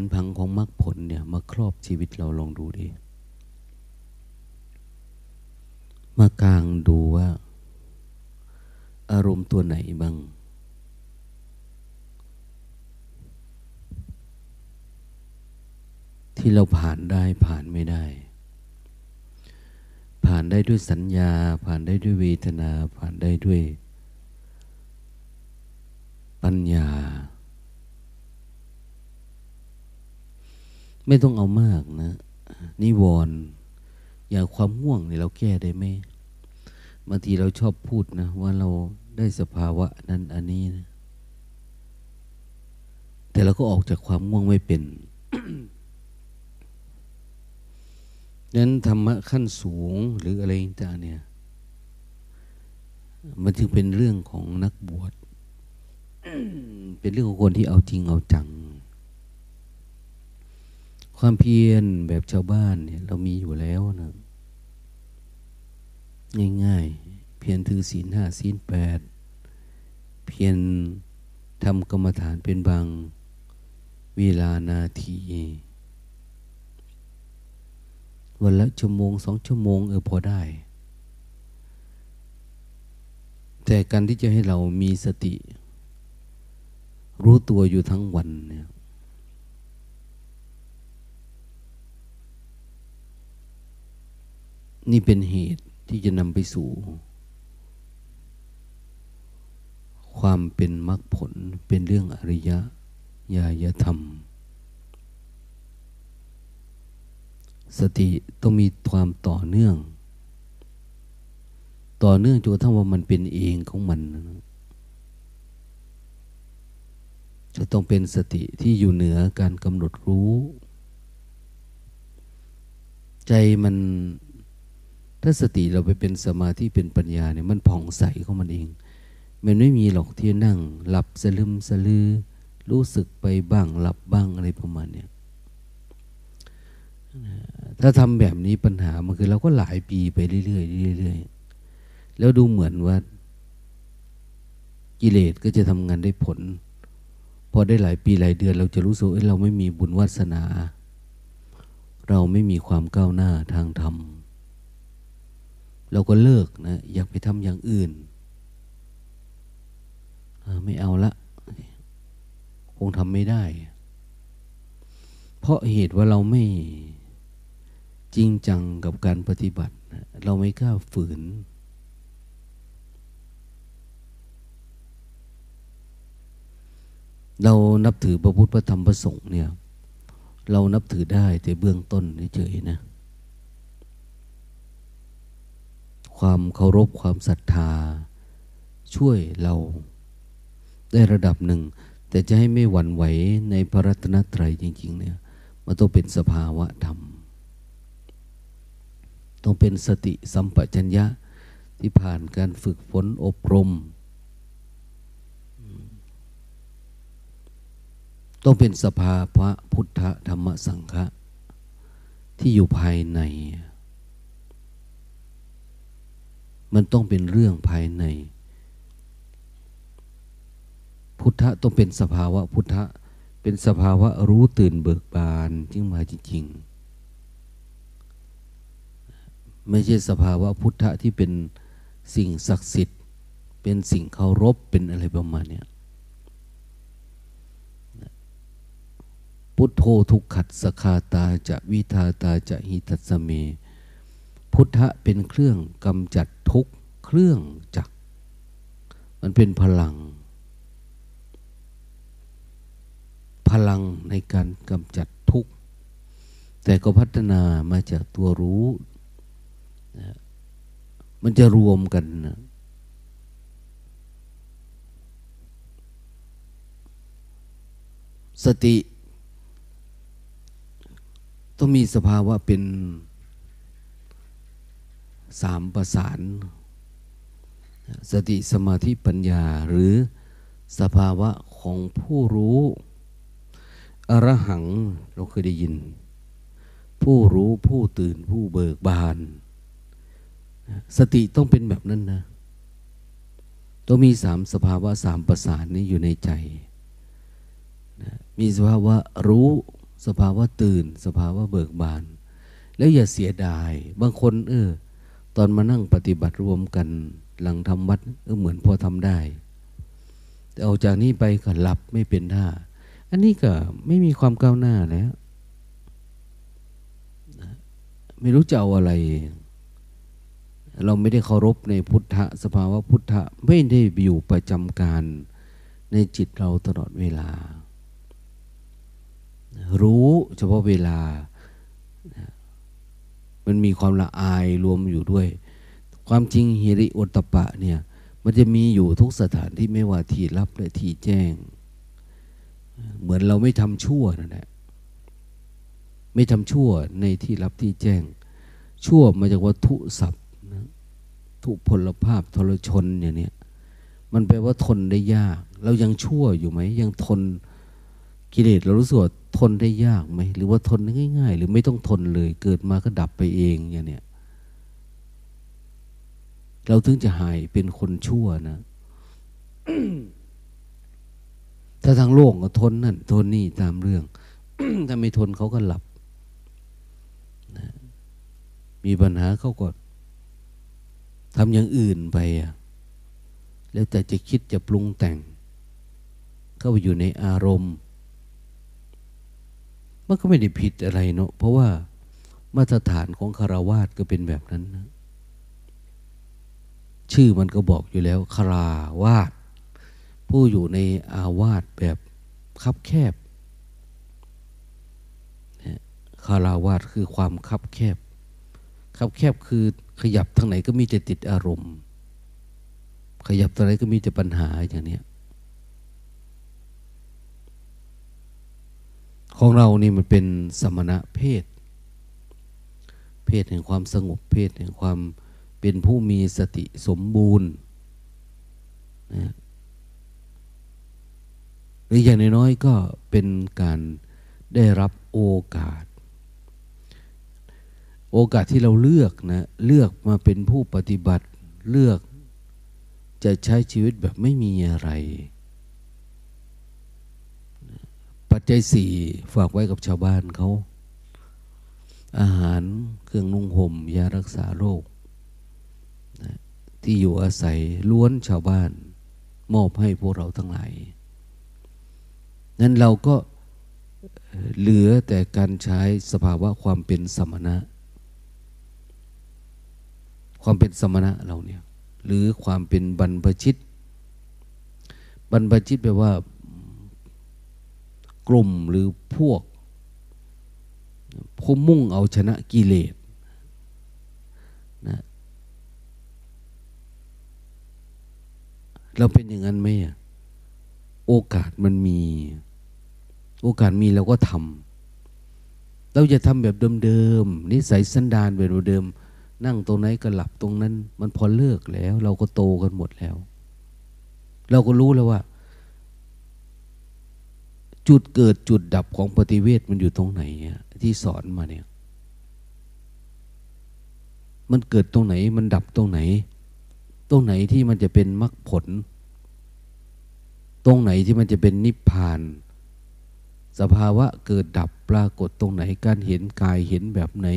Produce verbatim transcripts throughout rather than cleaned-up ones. นพังของมรรคผลเนี่ยมาครอบชีวิตเราลองดูดิมากลางดูว่าอารมณ์ตัวไหนบ้างที่เราผ่านได้ผ่านไม่ได้ผ่านได้ด้วยสัญญาผ่านได้ด้วยเวทนาผ่านได้ด้วยปัญญาไม่ต้องเอามากนะนิวรณ์อย่างความง่วงเนี่ยเราแก้ได้ไหมบางทีเราชอบพูดนะว่าเราได้สภาวะนั้นอันนี้นะแต่เราก็ออกจากความง่วงไม่เป็น นั้นธรรมะขั้นสูงหรืออะไรต่างเนี่ยมันจึงเป็นเรื่องของนักบวช เป็นเรื่องของคนที่เอาจริงเอาจังความเพียรแบบชาวบ้านเนี่ยเรามีอยู่แล้วนะง่ายๆเพียรถือศีลห้าศีลแปดเพียรทำกรรมฐานเป็นบางเวลานาทีวันละชั่วโมงสองชั่วโมงเออพอได้แต่การที่จะให้เรามีสติรู้ตัวอยู่ทั้งวันเนี่ยนี่เป็นเหตุที่จะนำไปสู่ความเป็นมรรคผลเป็นเรื่องอริยญาณธรรมสติต้องมีความต่อเนื่องต่อเนื่องจนกระทั่งว่ามันเป็นเองของมันจะต้องเป็นสติที่อยู่เหนือการกำหนดรู้ใจมันถ้าสติเราไปเป็นสมาธิเป็นปัญญาเนี่ยมันผ่องใสของมันเองมันไม่มีหรอกที่นั่งหลับสลึมสลือรู้สึกไปบ้างหลับบ้างอะไรประมาณเนี่ยถ้าทำแบบนี้ปัญหามันคือเราก็หลายปีไปเรื่อยๆเรื่อยๆแล้วดูเหมือนว่ากิเลสก็จะทำงานได้ผลพอได้หลายปีหลายเดือนเราจะรู้สึกว่าเราไม่มีบุญวาสนาเราไม่มีความก้าวหน้าทางธรรมเราก็เลิกนะอยากไปทำอย่างอื่นไม่เอาละคงทำไม่ได้เพราะเหตุว่าเราไม่จริงจังกับการปฏิบัติเราไม่กล้าฝืนเรานับถือพระพุทธพระธรรมพระสงฆ์เนี่ยเรานับถือได้แต่เบื้องต้นเฉยๆนะความเคารพความศรัทธาช่วยเราได้ระดับหนึ่งแต่จะให้ไม่หวั่นไหวในพระรัตนตรัยจริงๆเนี่ยมันต้องเป็นสภาวะธรรมต้องเป็นสติสัมปชัญญะที่ผ่านการฝึกฝนอบรมต้องเป็นสภาวะพุทธธรรมสังฆะที่อยู่ภายในมันต้องเป็นเรื่องภายในพุทธะต้องเป็นสภาวะพุทธะเป็นสภาวะรู้ตื่นเบิกบานจึงมาจริงๆไม่ใช่สภาวะพุทธะที่เป็นสิ่งศักดิ์สิทธิ์เป็นสิ่งเคารพเป็นอะไรประมาณเนี้ยพุทโธทุกขัสสคาตาจะวิทาตาจะหิตัสสเมพุทธะเป็นเครื่องกำจัดทุกข์เครื่องจักรมันเป็นพลังพลังในการกำจัดทุกข์แต่ก็พัฒนามาจากตัวรู้นะมันจะรวมกันนะสติต้องมีสภาวะเป็นสามประสานสติสมาธิปัญญาหรือสภาวะของผู้รู้อรหังเราเคยได้ยินผู้รู้ผู้ตื่นผู้เบิกบานสติต้องเป็นแบบนั้นนะต้องมีสามสภาวะสามประสานนี้อยู่ในใจมีสภาวะรู้ สภาวะตื่นสภาวะเบิกบานแล้วอย่าเสียดายบางคนเออตอนมานั่งปฏิบัติรวมกันหลังทำวัดเออเหมือนพอทำได้แต่เอาจากนี้ไปก็หลับไม่เป็นท่าอันนี้ก็ไม่มีความก้าวหน้าแล้วไม่รู้จะเอาอะไรเราไม่ได้เคารพในพุทธะสภาวะพุทธะไม่ได้อยู่ประจำการในจิตเราตลอดเวลารู้เฉพาะเวลามันมีความละอายรวมอยู่ด้วยความจริงหิริโอตปะเนี่ยมันจะมีอยู่ทุกสถานที่ไม่ว่าที่ลับและที่แจ้งเหมือนเราไม่ทำชั่วนั่นแหละไม่ทำชั่วในที่ลับที่แจ้งชั่วมาจากวัตถุศัพท์นะทุพพลภาพทรชนอย่างเนี้ยมันแปลว่าทนได้ยากเรายังชั่วอยู่ไหมยังทนกิเลสเรารู้สึกว่าทนได้ยากไหมหรือว่าทนง่ายๆหรือไม่ต้องทนเลยเกิดมาก็ดับไปเองอย่างเนี้ยเราถึงจะหายเป็นคนชั่วนะ ถ้าทางโลกก็ทนนั่นทนนี่ตามเรื่อง ถ้าไม่ทนเขาก็หลับนะมีปัญหาเขาก็ทำอย่างอื่นไปอะแล้วแต่จะคิดจะปรุงแต่งเข้าไปอยู่ในอารมณ์มันก็ไม่ได้ผิดอะไรเนาะเพราะว่ามาตรฐานของคฤหัสถ์ก็เป็นแบบนั้นนะชื่อมันก็บอกอยู่แล้วคฤหัสถ์ผู้อยู่ในอาวาสแบบคับแคบนะคฤหัสถ์คือความคับแคบคับแคบคือขยับทางไหนก็มีแต่ติดอารมณ์ขยับทางไหนก็มีแต่ปัญหาอย่างเนี้ยของเรานี่มันเป็นสมณะเพศเพศแห่งความสงบเพศแห่งความเป็นผู้มีสติสมบูรณ์นะหรืออย่างน้อยๆก็เป็นการได้รับโอกาสโอกาสที่เราเลือกนะเลือกมาเป็นผู้ปฏิบัติเลือกจะใช้ชีวิตแบบไม่มีอะไรปัจจัยสี่ฝากไว้กับชาวบ้านเขาอาหารเครื่องนุ่งห่มยารักษาโรคนะที่อยู่อาศัยล้วนชาวบ้านมอบให้พวกเราทั้งหลายนั้นเราก็เหลือแต่การใช้สภาวะความเป็นสมณะความเป็นสมณะเราเนี่ยหรือความเป็นบรรพชิตบรรพชิตแปลว่ากลุ่มหรือพวกผู้มุ่งเอาชนะกิเลสนะเราเป็นอย่างนั้นไหมโอกาสมันมีโอกาสมีเราก็ทำเราจะทำแบบเดิมๆนิสัยสันดานแบบเดิมนั่งตรงไหนก็หลับตรงนั้นมันพอเลิกแล้วเราก็โตกันหมดแล้วเราก็รู้แล้วว่าจุดเกิดจุดดับของปฏิเวทมันอยู่ตรงไหนที่สอนมาเนี่ยมันเกิดตรงไหนมันดับตรงไหนตรงไหนที่มันจะเป็นมรรคผลตรงไหนที่มันจะเป็นนิพพานสภาวะเกิดดับปรากฏตรงไหนการเห็นกายเห็นแบบไหน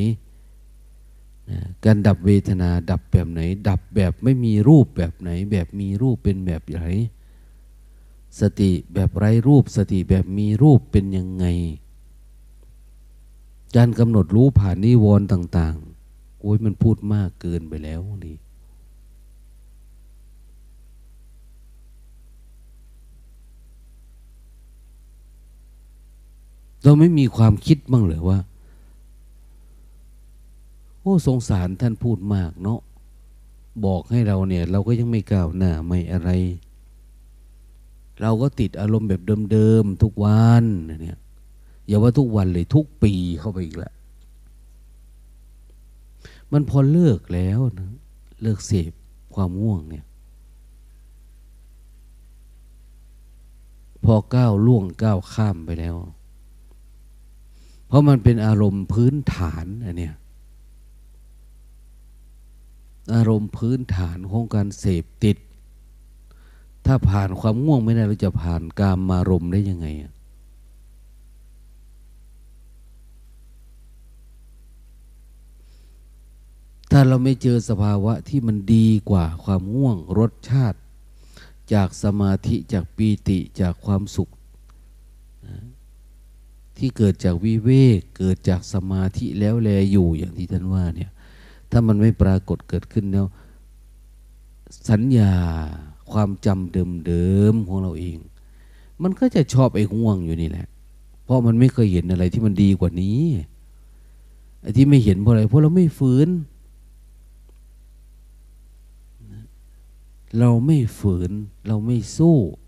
นะการดับเวทนาดับแบบไหนดับแบบไม่มีรูปแบบไหนแบบมีรูปเป็นแบบไหนสติแบบไร้รูปสติแบบมีรูปเป็นยังไงการกำหนดรู้ผ่านนิวรณ์ต่างๆโอ้ยมันพูดมากเกินไปแล้วนี่เราไม่มีความคิดบ้างเหรอว่าโอ้สงสารท่านพูดมากเนาะบอกให้เราเนี่ยเราก็ยังไม่ก้าวหน้าไม่อะไรเราก็ติดอารมณ์แบบเดิมๆทุกวันเนี่ยอย่าว่าทุกวันเลยทุกปีเข้าไปอีกแล้วมันพอเลิกแล้วนะเลิกเสพความง่วงเนี่ยพอก้าวล่วงก้าวข้ามไปแล้วเพราะมันเป็นอารมณ์พื้นฐานอันเนี้ยอารมณ์พื้นฐานของการเสพติดถ้าผ่านความง่วงไม่ได้เราจะผ่านกามารมณ์ได้ยังไง ถ้าเราไม่เจอสภาวะที่มันดีกว่าความง่วงรสชาติจากสมาธิจากปีติจากความสุขที่เกิดจากวิเวกเกิดจากสมาธิแล้วแลอยู่อย่างที่ท่านว่าเนี่ยถ้ามันไม่ปรากฏเกิดขึ้นแล้วสัญญาความจำเดิมๆของเราเองมันก็จะชอบไอ้ง่วงอยู่นี่แหละเพราะมันไม่เคยเห็นอะไรที่มันดีกว่านี้ไอ้ที่ไม่เห็นเพราะอะไรเพราะเราไม่ฝืนเราไม่ฝืนเราไม่สู้มันหลายปี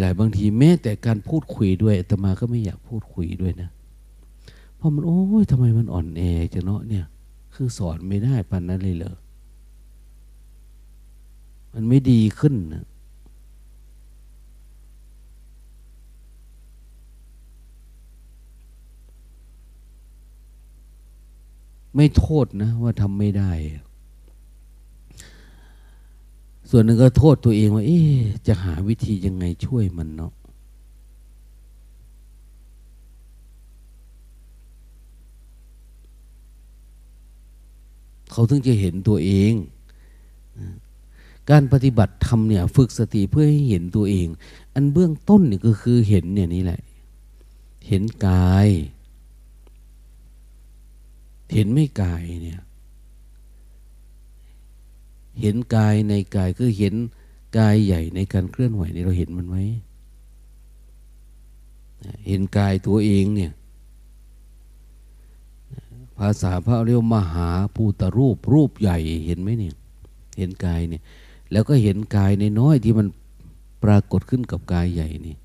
หลายบางทีแม้แต่การพูดคุยด้วยอาตมาก็ไม่อยากพูดคุยด้วยนะเพราะมันโอ้ยทำไมมันอ่อนแอจังเนาะเนี่ยคือสอนไม่ได้ปานนั้นเลยเหรอมันไม่ดีขึ้นนะไม่โทษนะว่าทำไม่ได้ส่วนหนึ่งก็โทษตัวเองว่าเอ๊ะจะหาวิธียังไงช่วยมันเนาะเขาถึงจะเห็นตัวเองการปฏิบัติธรรมเนี่ยฝึกสติเพื่อให้เห็นตัวเองอันเบื้องต้นเนี่ยก็คือเห็นเนี่ยนี่แหละเห็นกายเห็นไม่กายเนี่ยเห็นกายในกายคือเห็นกายใหญ่ในการเคลื่อนไหวนี่เราเห็นมันไหมเห็นกายตัวเองเนี่ยภาษาพระเรียกมหาภูตรูปรูปใหญ่เห็นไหมเนี่ยเห็นกายเนี่ยแล้วก็เห็นกายในน้อยที่มันปรากฏขึ้นกับกายใหญ่นี่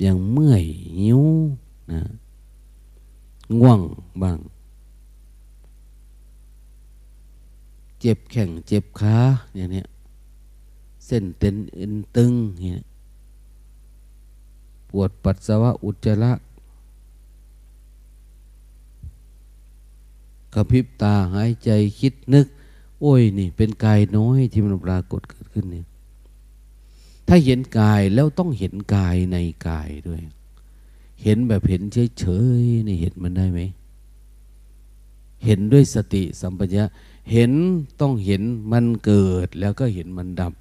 อย่างเมื่อยหิวนะง่วงบ้างเจ็บแข้งเจ็บขาอย่างเนี้ยเส้นเต็นเอ็นตึงอย่างเนี้ยปวดปัสสาวะอุจจาระกระพริบตาหายใจคิดนึกโอ้ยนี่เป็นกายน้อยที่มันปรากฏเกิดขึ้นเนี่ยถ้าเห็นกายแล้วต้องเห็นกายในกายด้วยเห็นแบบเห็นเฉยๆนี่เห็นมันได้ไหมเห็นด้วยสติสัมปชัญญะเห็นต้องเห็นมันเกิดแล้วก็เห็นมันดับ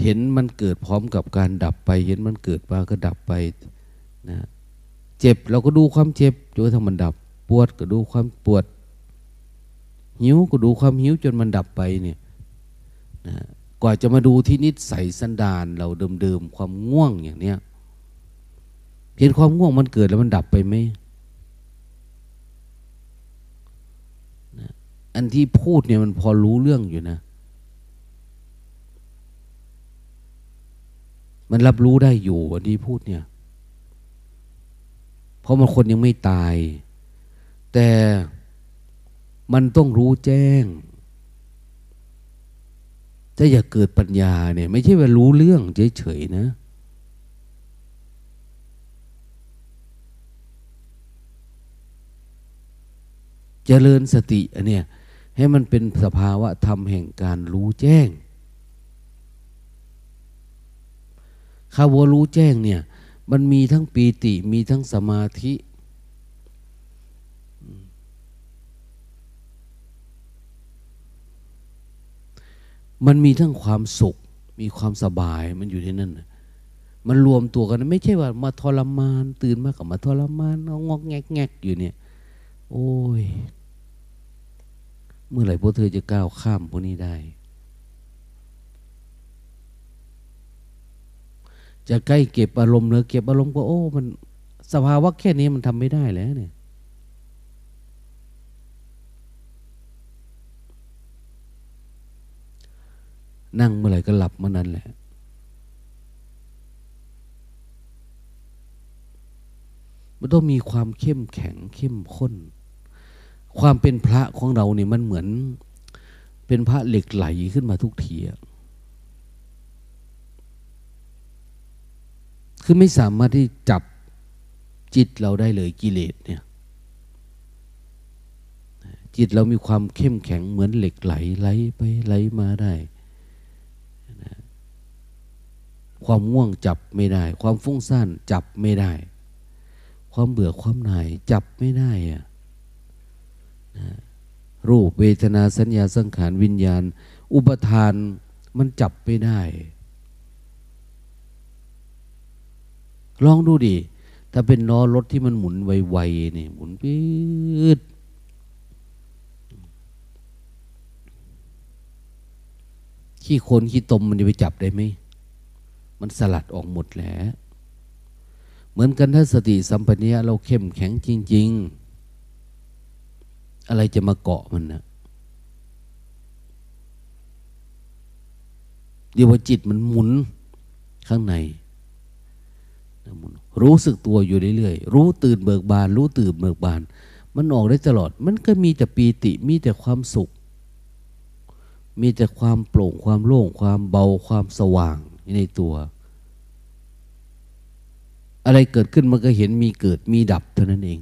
เห็นมันเกิดพร้อมกับการดับไปเห็นมันเกิดมาก็ดับไปนะเจ็บเราก็ดูความเจ็บจนกระทั่งมันดับปวดก็ดูความปวดหิวก็ดูความหิวจนมันดับไปเนี่ยนะกว่าจะมาดูที่นิสัยสันดานเราเดิมๆความง่วงอย่างเนี้ยเห็นความง่วงมันเกิดแล้วมันดับไปไหมอันที่พูดเนี่ยมันพอรู้เรื่องอยู่นะมันรับรู้ได้อยู่อันที่พูดเนี่ยเพราะมันคนยังไม่ตายแต่มันต้องรู้แจ้งถ้าอยากเกิดปัญญาเนี่ยไม่ใช่ว่ารู้เรื่องเฉยๆนะเจริญสติอันเนี่ยให้มันเป็นสภาวะธรรมแห่งการรู้แจ้งคำว่ารู้แจ้งเนี่ยมันมีทั้งปีติมีทั้งสมาธิมันมีทั้งความสุขมีความสบายมันอยู่ในนั้นมันรวมตัวกันไม่ใช่ว่ามาทรมานตื่นมากับมาทรมานงอกแงกแงกอยู่เนี่ยโอ้ยเมื่อไหร่พวกเธอจะก้าวข้ามพวกนี้ได้จะใกล้เก็บอารมณ์หรือเก็บอารมณ์ก็โอ้มันสภาวะแค่นี้มันทำไม่ได้แล้วเนี่ยนั่งเมื่อไหร่ก็หลับเมื่อนั้นแหละมันต้องมีความเข้มแข็งเข้มข้นความเป็นพระของเราเนี่ยมันเหมือนเป็นพระเหล็กไหลขึ้นมาทุกทีคือไม่สามารถที่จับจิตเราได้เลยกิเลสเนี่ยจิตเรามีความเข้มแข็งเหมือนเหล็กไหลไหลไปไหลมาได้ ความง่วงจับไม่ได้ความฟุ้งซ่านจับไม่ได้ความเบื่อความหน่ายจับไม่ได้อะนะรูปเวทนาสัญญาสังขารวิญญาณอุปทานมันจับไม่ได้ลองดูดิถ้าเป็นล้อรถที่มันหมุนไวๆนี่หมุนปี๊ดขี้โคลนขี้ตมมันจะไปจับได้ไหมมันสลัดออกหมดแหละเหมือนกันถ้าสติสัมปชัญญะเราเข้มแข็งจริงๆอะไรจะมาเกาะมันนะเดี๋ยวจิตมันหมุนข้างในรู้สึกตัวอยู่เรื่อยๆรู้ตื่นเบิกบานรู้ตื่นเบิกบานมันออกได้ตลอดมันก็มีแต่ปีติมีแต่ความสุขมีแต่ความโปร่งความโล่งความเบาความสว่างในตัวอะไรเกิดขึ้นมันก็เห็นมีเกิดมีดับเท่านั้นเอง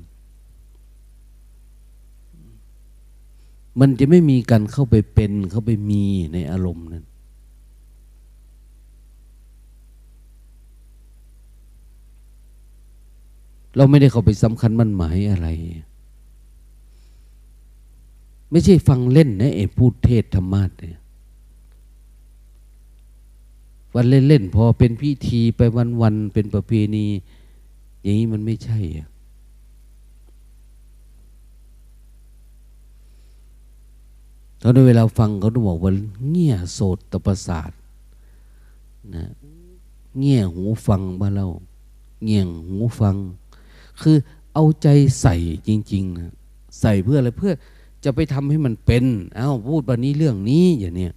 มันจะไม่มีการเข้าไปเป็นเข้าไปมีในอารมณ์นั้นเราไม่ได้เข้าไปสำคัญมั่นหมายอะไรไม่ใช่ฟังเล่นนะเอพูดเทศธรรมะเนี่ยวันเล่นเล่นพอเป็นพิธีไปวันวันเป็นประเพณีอย่างนี้มันไม่ใช่อ่ะตอนเวลาฟังเขาต้องบอกว่าเงี่ยโสตประสาทนะเงี่ยหูฟังบ้านเราเงี่ยหูฟังคือเอาใจใส่จริงๆนะใส่เพื่ออะไรเพื่อจะไปทำให้มันเป็นอ้าวพูดวันนี้เรื่องนี้อย่างเนี้ย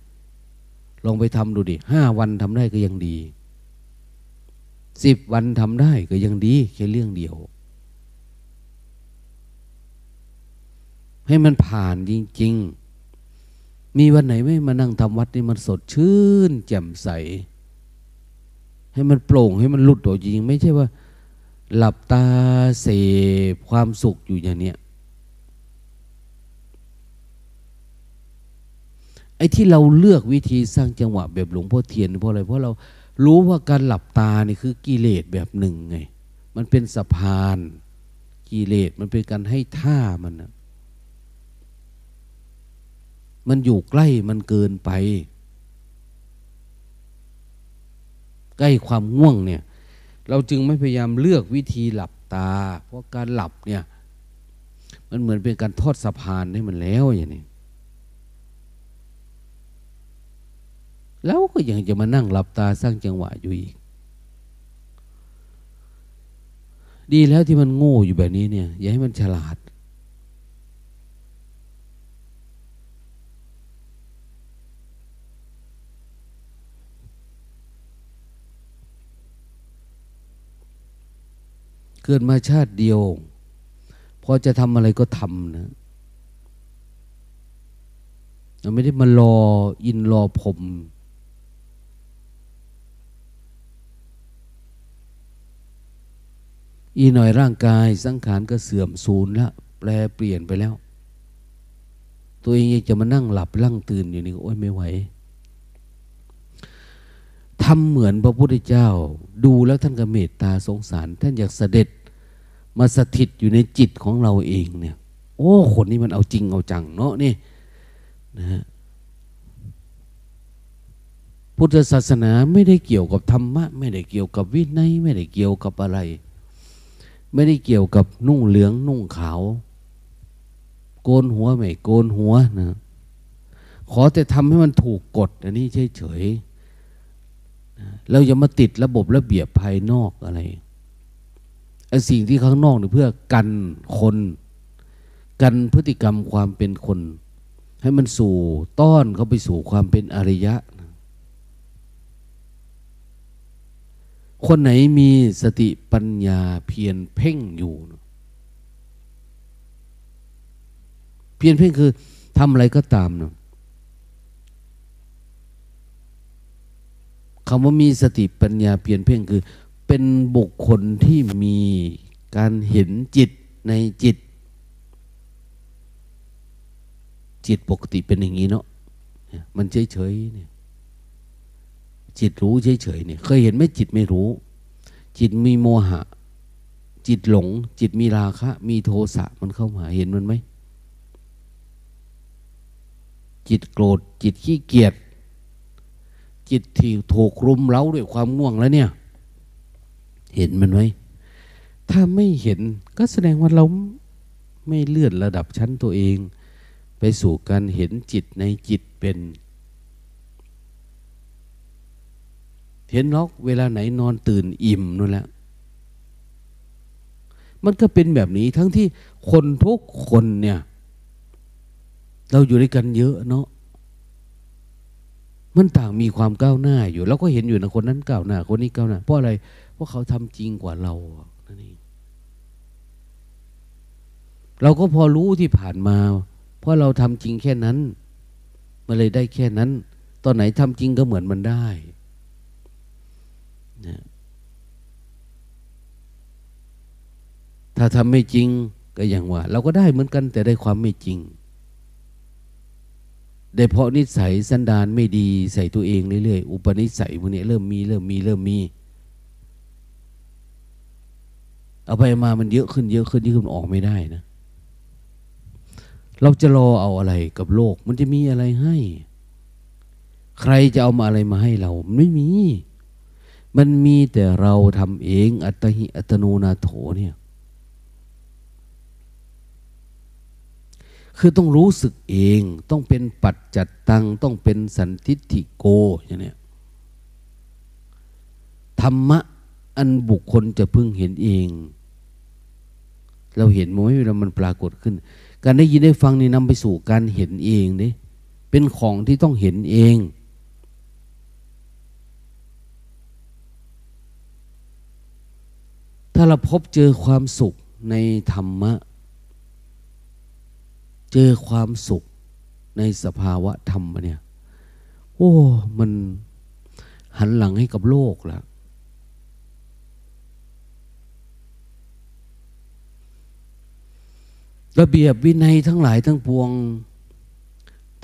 ลองไปทำดูดิห้าวันทำได้ก็ยังดีสิบวันทำได้ก็ยังดีแค่เรื่องเดียวให้มันผ่านจริงๆมีวันไหนไม่มานั่งทำวัดนี่มันสดชื่นแจ่มใสให้มันโปร่งให้มันหลุดออกจริงๆไม่ใช่ว่าหลับตาเสพความสุขอยู่อย่างเนี้ยไอ้ที่เราเลือกวิธีสร้างจังหวะแบบหลวงพ่อเทียนเพราะอะไรเพราะเรารู้ว่าการหลับตานี่คือกิเลสแบบหนึ่งไงมันเป็นสะพานกิเลสมันเป็นการให้ท่ามันนะมันอยู่ใกล้มันเกินไปใกล้ความง่วงเนี่ยเราจึงไม่พยายามเลือกวิธีหลับตาเพราะการหลับเนี่ยมันเหมือนเป็นการทอดสะพานให้มันแล้วอย่างนี้แล้วก็ยังจะมานั่งหลับตาสร้างจังหวะอยู่อีกดีแล้วที่มันโง่อยู่แบบนี้เนี่ยอย่าให้มันฉลาดเกิดมาชาติเดียวพอจะทำอะไรก็ทำนะเราไม่ได้มารออินรอผมอีหน่อยร่างกายสังขารก็เสื่อมสูญแล้วแปรเปลี่ยนไปแล้วตัวเองยังจะมานั่งหลับลั่งตื่นอยู่นี่โอ๊ยไม่ไหวทำเหมือนพระพุทธเจ้าดูแล้วท่านก็เมตตาสงสารท่านอยากเสด็จมาสถิตอยู่ในจิตของเราเองเนี่ยโอ้คนนี้มันเอาจริงเอาจังเนาะนี่นะฮะพุทธศาสนาไม่ได้เกี่ยวกับธรรมะไม่ได้เกี่ยวกับวินัยไม่ได้เกี่ยวกับอะไรไม่ได้เกี่ยวกับนุ่งเหลืองนุ่งขาวโกนหัวไม่โกนหัวนะขอแต่ทำให้มันถูกกฎอันนี้เฉยๆแล้วอย่ามาติดระบบระเบียบภายนอกอะไรไอ้สิ่งที่ข้างนอกเนี่ยเพื่อกันคนกันพฤติกรรมความเป็นคนให้มันสู่ต้อนเขาไปสู่ความเป็นอริยะคนไหนมีสติปัญญาเพียรเพ่งอยู่เพียรเพ่งคือทำอะไรก็ตามนะคำว่ามีสติปัญญาเพียรเพ่งคือเป็นบุคคลที่มีการเห็นจิตในจิตจิตปกติเป็นอย่างนี้เนาะมันเฉยๆเนี่ย จิตรู้เฉยๆเนี่ยเคยเห็นไหมจิตไม่รู้จิตมีโมหะจิตหลงจิตมีราคะมีโทสะมันเข้ามาเห็นมันไหมจิตโกรธจิตขี้เกียจจิตที่ถูกรุมเร้าด้วยความง่วงแล้วเนี่ยเห็นมันไหมถ้าไม่เห็นก็แสดงว่าเราไม่เลื่อนระดับชั้นตัวเองไปสู่การเห็นจิตในจิตเป็นเห็นล็อกเวลาไหนนอนตื่นอิ่มนั่นแหละมันก็เป็นแบบนี้ทั้งที่คนทุกคนเนี่ยเราอยู่ด้วยกันเยอะเนาะมันต่างมีความก้าวหน้าอยู่เราก็เห็นอยู่นะคนนั้นก้าวหน้าคนนี้ก้าวหน้าเพราะอะไรเพราะเขาทำจริงกว่าเรานั่นเองเราก็พอรู้ที่ผ่านมาเพราะเราทำจริงแค่นั้นมันเลยได้แค่นั้นตอนไหนทำจริงก็เหมือนมันได้นะถ้าทำไม่จริงก็อย่างว่าเราก็ได้เหมือนกันแต่ได้ความไม่จริงได้เพราะนิสัยสันดานไม่ดีใส่ตัวเองเรื่อยๆอุปนิสัยพวกนี้เริ่มมีเริ่มมีเริ่มมีเอาไปมามันเยอะขึ้นเยอะขึ้นที่คุณออกไม่ได้นะเราจะรอเอาอะไรกับโลกมันจะมีอะไรให้ใครจะเอามาอะไรมาให้เรามันไม่มีมันมีแต่เราทำเองอัตหิอัตโนนาโถเนี่ยคือต้องรู้สึกเองต้องเป็นปัจจัตตังต้องเป็นสันทิฏฐิโกอย่างเนี้ยธรรมะอันบุคคลจะพึงเห็นเองเราเห็นมั้ยเวลามันปรากฏขึ้นการได้ยินได้ฟังนี่นำไปสู่การเห็นเองดิเป็นของที่ต้องเห็นเองถ้าเราพบเจอความสุขในธรรมะเจอความสุขในสภาวะธรรมเนี่ยโอ้มันหันหลังให้กับโลกละระเบียบวินัยทั้งหลายทั้งปวง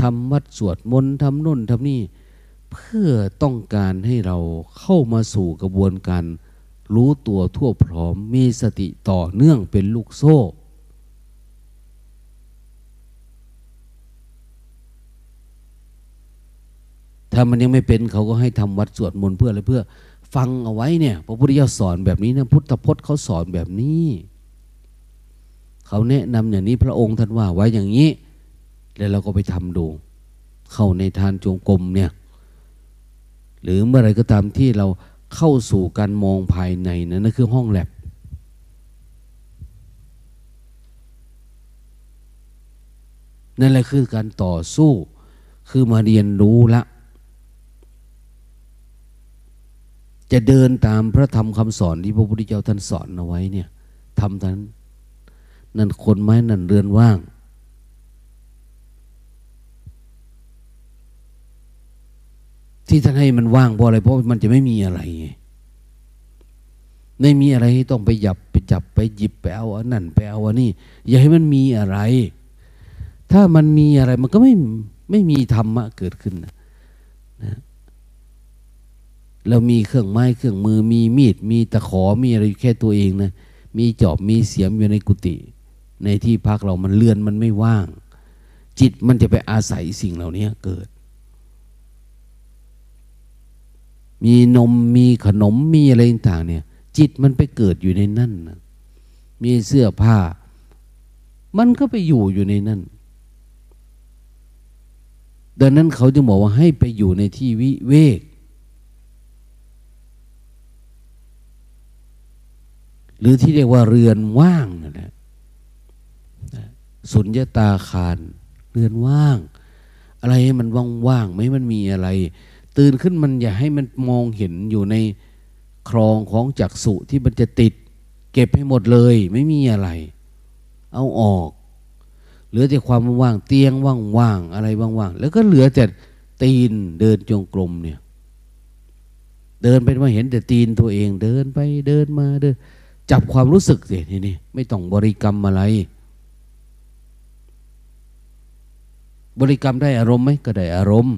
ทำวัดสวดมนต์ทำโน่นทำนี่เพื่อต้องการให้เราเข้ามาสู่กระบวนการรู้ตัวทั่วพร้อมมีสติต่อเนื่องเป็นลูกโซ่ถ้ามันยังไม่เป็นเขาก็ให้ทำวัดสวดมนต์เพื่ออะไรเพื่อฟังเอาไว้เนี่ยพระพุทธเจ้าสอนแบบนี้นะพุทธพจน์เขาสอนแบบนี้เขาแนะนำอย่างนี้พระองค์ท่านว่าไว้อย่างนี้แล้วเราก็ไปทำดูเข้าในทานจงกรมเนี่ยหรือเมื่อไรก็ตามที่เราเข้าสู่การมองภายในนะนั่นคือห้องแลบนั่นแหละคือการต่อสู้คือมาเรียนรู้ละจะเดินตามพระธรรมคำสอนที่พระพุทธเจ้าท่านสอนเอาไว้เนี่ยทำท่านนั่นคนไม้นั่นเรือนว่างที่ท่านให้มันว่างเพราะอะไรเพราะมันจะไม่มีอะไรไม่มีอะไรที่ต้องไปหยับไปจับไปหยิบไปเอาอันนั่นไปเอาอันนี้อย่าให้มันมีอะไรถ้ามันมีอะไรมันก็ไม่ไม่มีธรรมะเกิดขึ้นนะเรามีเครื่องไม้เครื่องมือมีมีดมีตะขอมีอะไรอยู่แค่ตัวเองนะมีจอบมีเสียมอยู่ในกุฏิในที่พักเรามันเลื่อนมันไม่ว่างจิตมันจะไปอาศัยสิ่งเหล่านี้เกิดมีนมมีขนมมีอะไรต่างเนี่ยจิตมันไปเกิดอยู่ในนั่นนะมีเสื้อผ้ามันก็ไปอยู่อยู่ในนั่นดังนั้นเขาจึงบอกว่าให้ไปอยู่ในที่วิเวกหรือที่เรียกว่าเรือนว่างนั่นแหละสุญญตาคารเรือนว่างอะไรให้มันว่างๆไม่ให้มันมีอะไรตื่นขึ้นมันอย่าให้มันมองเห็นอยู่ในครองของจักษุที่มันจะติดเก็บให้หมดเลยไม่มีอะไรเอาออกเหลือแต่ความว่างเตียงว่างๆอะไรว่างๆแล้วก็เหลือแต่ตีนเดินจงกรมเนี่ยเดินไปมาเห็นแต่ตีนตัวเองเดินไปเดินมาเดินจับความรู้สึกสินี่นี่ไม่ต้องบริกรรมอะไรบริกรรมได้อารมณ์ไหมก็ได้อารมณ์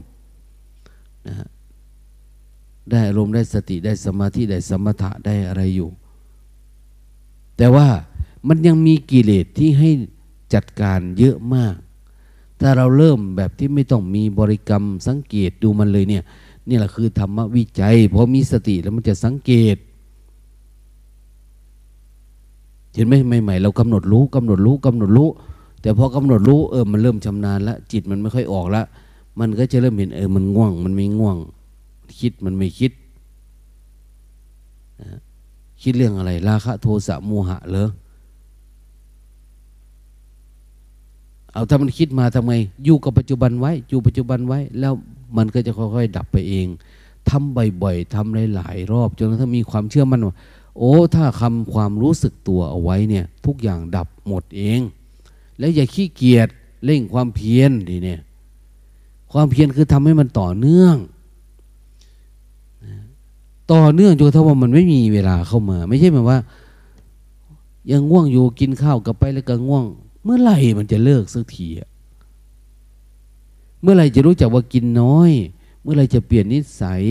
นะ ได้อารมณ์ได้สติได้สมาธิได้สมถะได้อะไรอยู่แต่ว่ามันยังมีกิเลสที่ให้จัดการเยอะมากถ้าเราเริ่มแบบที่ไม่ต้องมีบริกรรมสังเกตดูมันเลยเนี่ยนี่แหละคือธรรมวิจัยพอมีสติแล้วมันจะสังเกตเห็นไหมใหม่ๆเรากำหนดรู้กำหนดรู้กำหนดรู้แต่พอกำหนดรู้เออมันเริ่มชำนาญแล้วจิตมันไม่ค่อยออกแล้วมันก็จะเริ่มเห็นเออมันง่วงมันไม่ง่วงคิดมันไม่คิดนะคิดเรื่องอะไรราคะโทสะโมหะเหรอเอาถ้ามันคิดมาทำไงอยู่กับปัจจุบันไว้อยู่ปัจจุบันไว้แล้วมันก็จะค่อยๆดับไปเองทำบ่อยๆทำหลายๆรอบจนกระทั่งมีความเชื่อมั่นว่าโอ้ถ้าคำความรู้สึกตัวเอาไว้เนี่ยทุกอย่างดับหมดเองแล้วอย่าขี้เกียจเร่งความเพียรดีเนี่ยความเพียรคือทำให้มันต่อเนื่องต่อเนื่องจนเท่าว่ามันไม่มีเวลาเข้ามาไม่ใช่แบบว่ายังง่วงอยู่กินข้าวกลับไปแล้วก็ง่วงเมื่อไหร่มันจะเลิกสักทีเมื่อไหร่จะรู้จักว่ากินน้อยเมื่อไหร่จะเปลี่ยนนิสัย